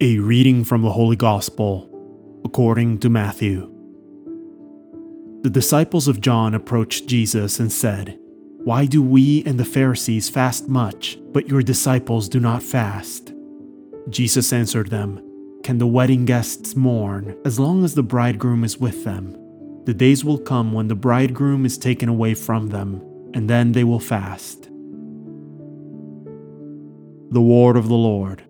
A reading from the Holy Gospel, according to Matthew. The disciples of John approached Jesus and said, "Why do we and the Pharisees fast much, but your disciples do not fast?" Jesus answered them, "Can the wedding guests mourn as long as the bridegroom is with them? The days will come when the bridegroom is taken away from them, and then they will fast." The Word of the Lord.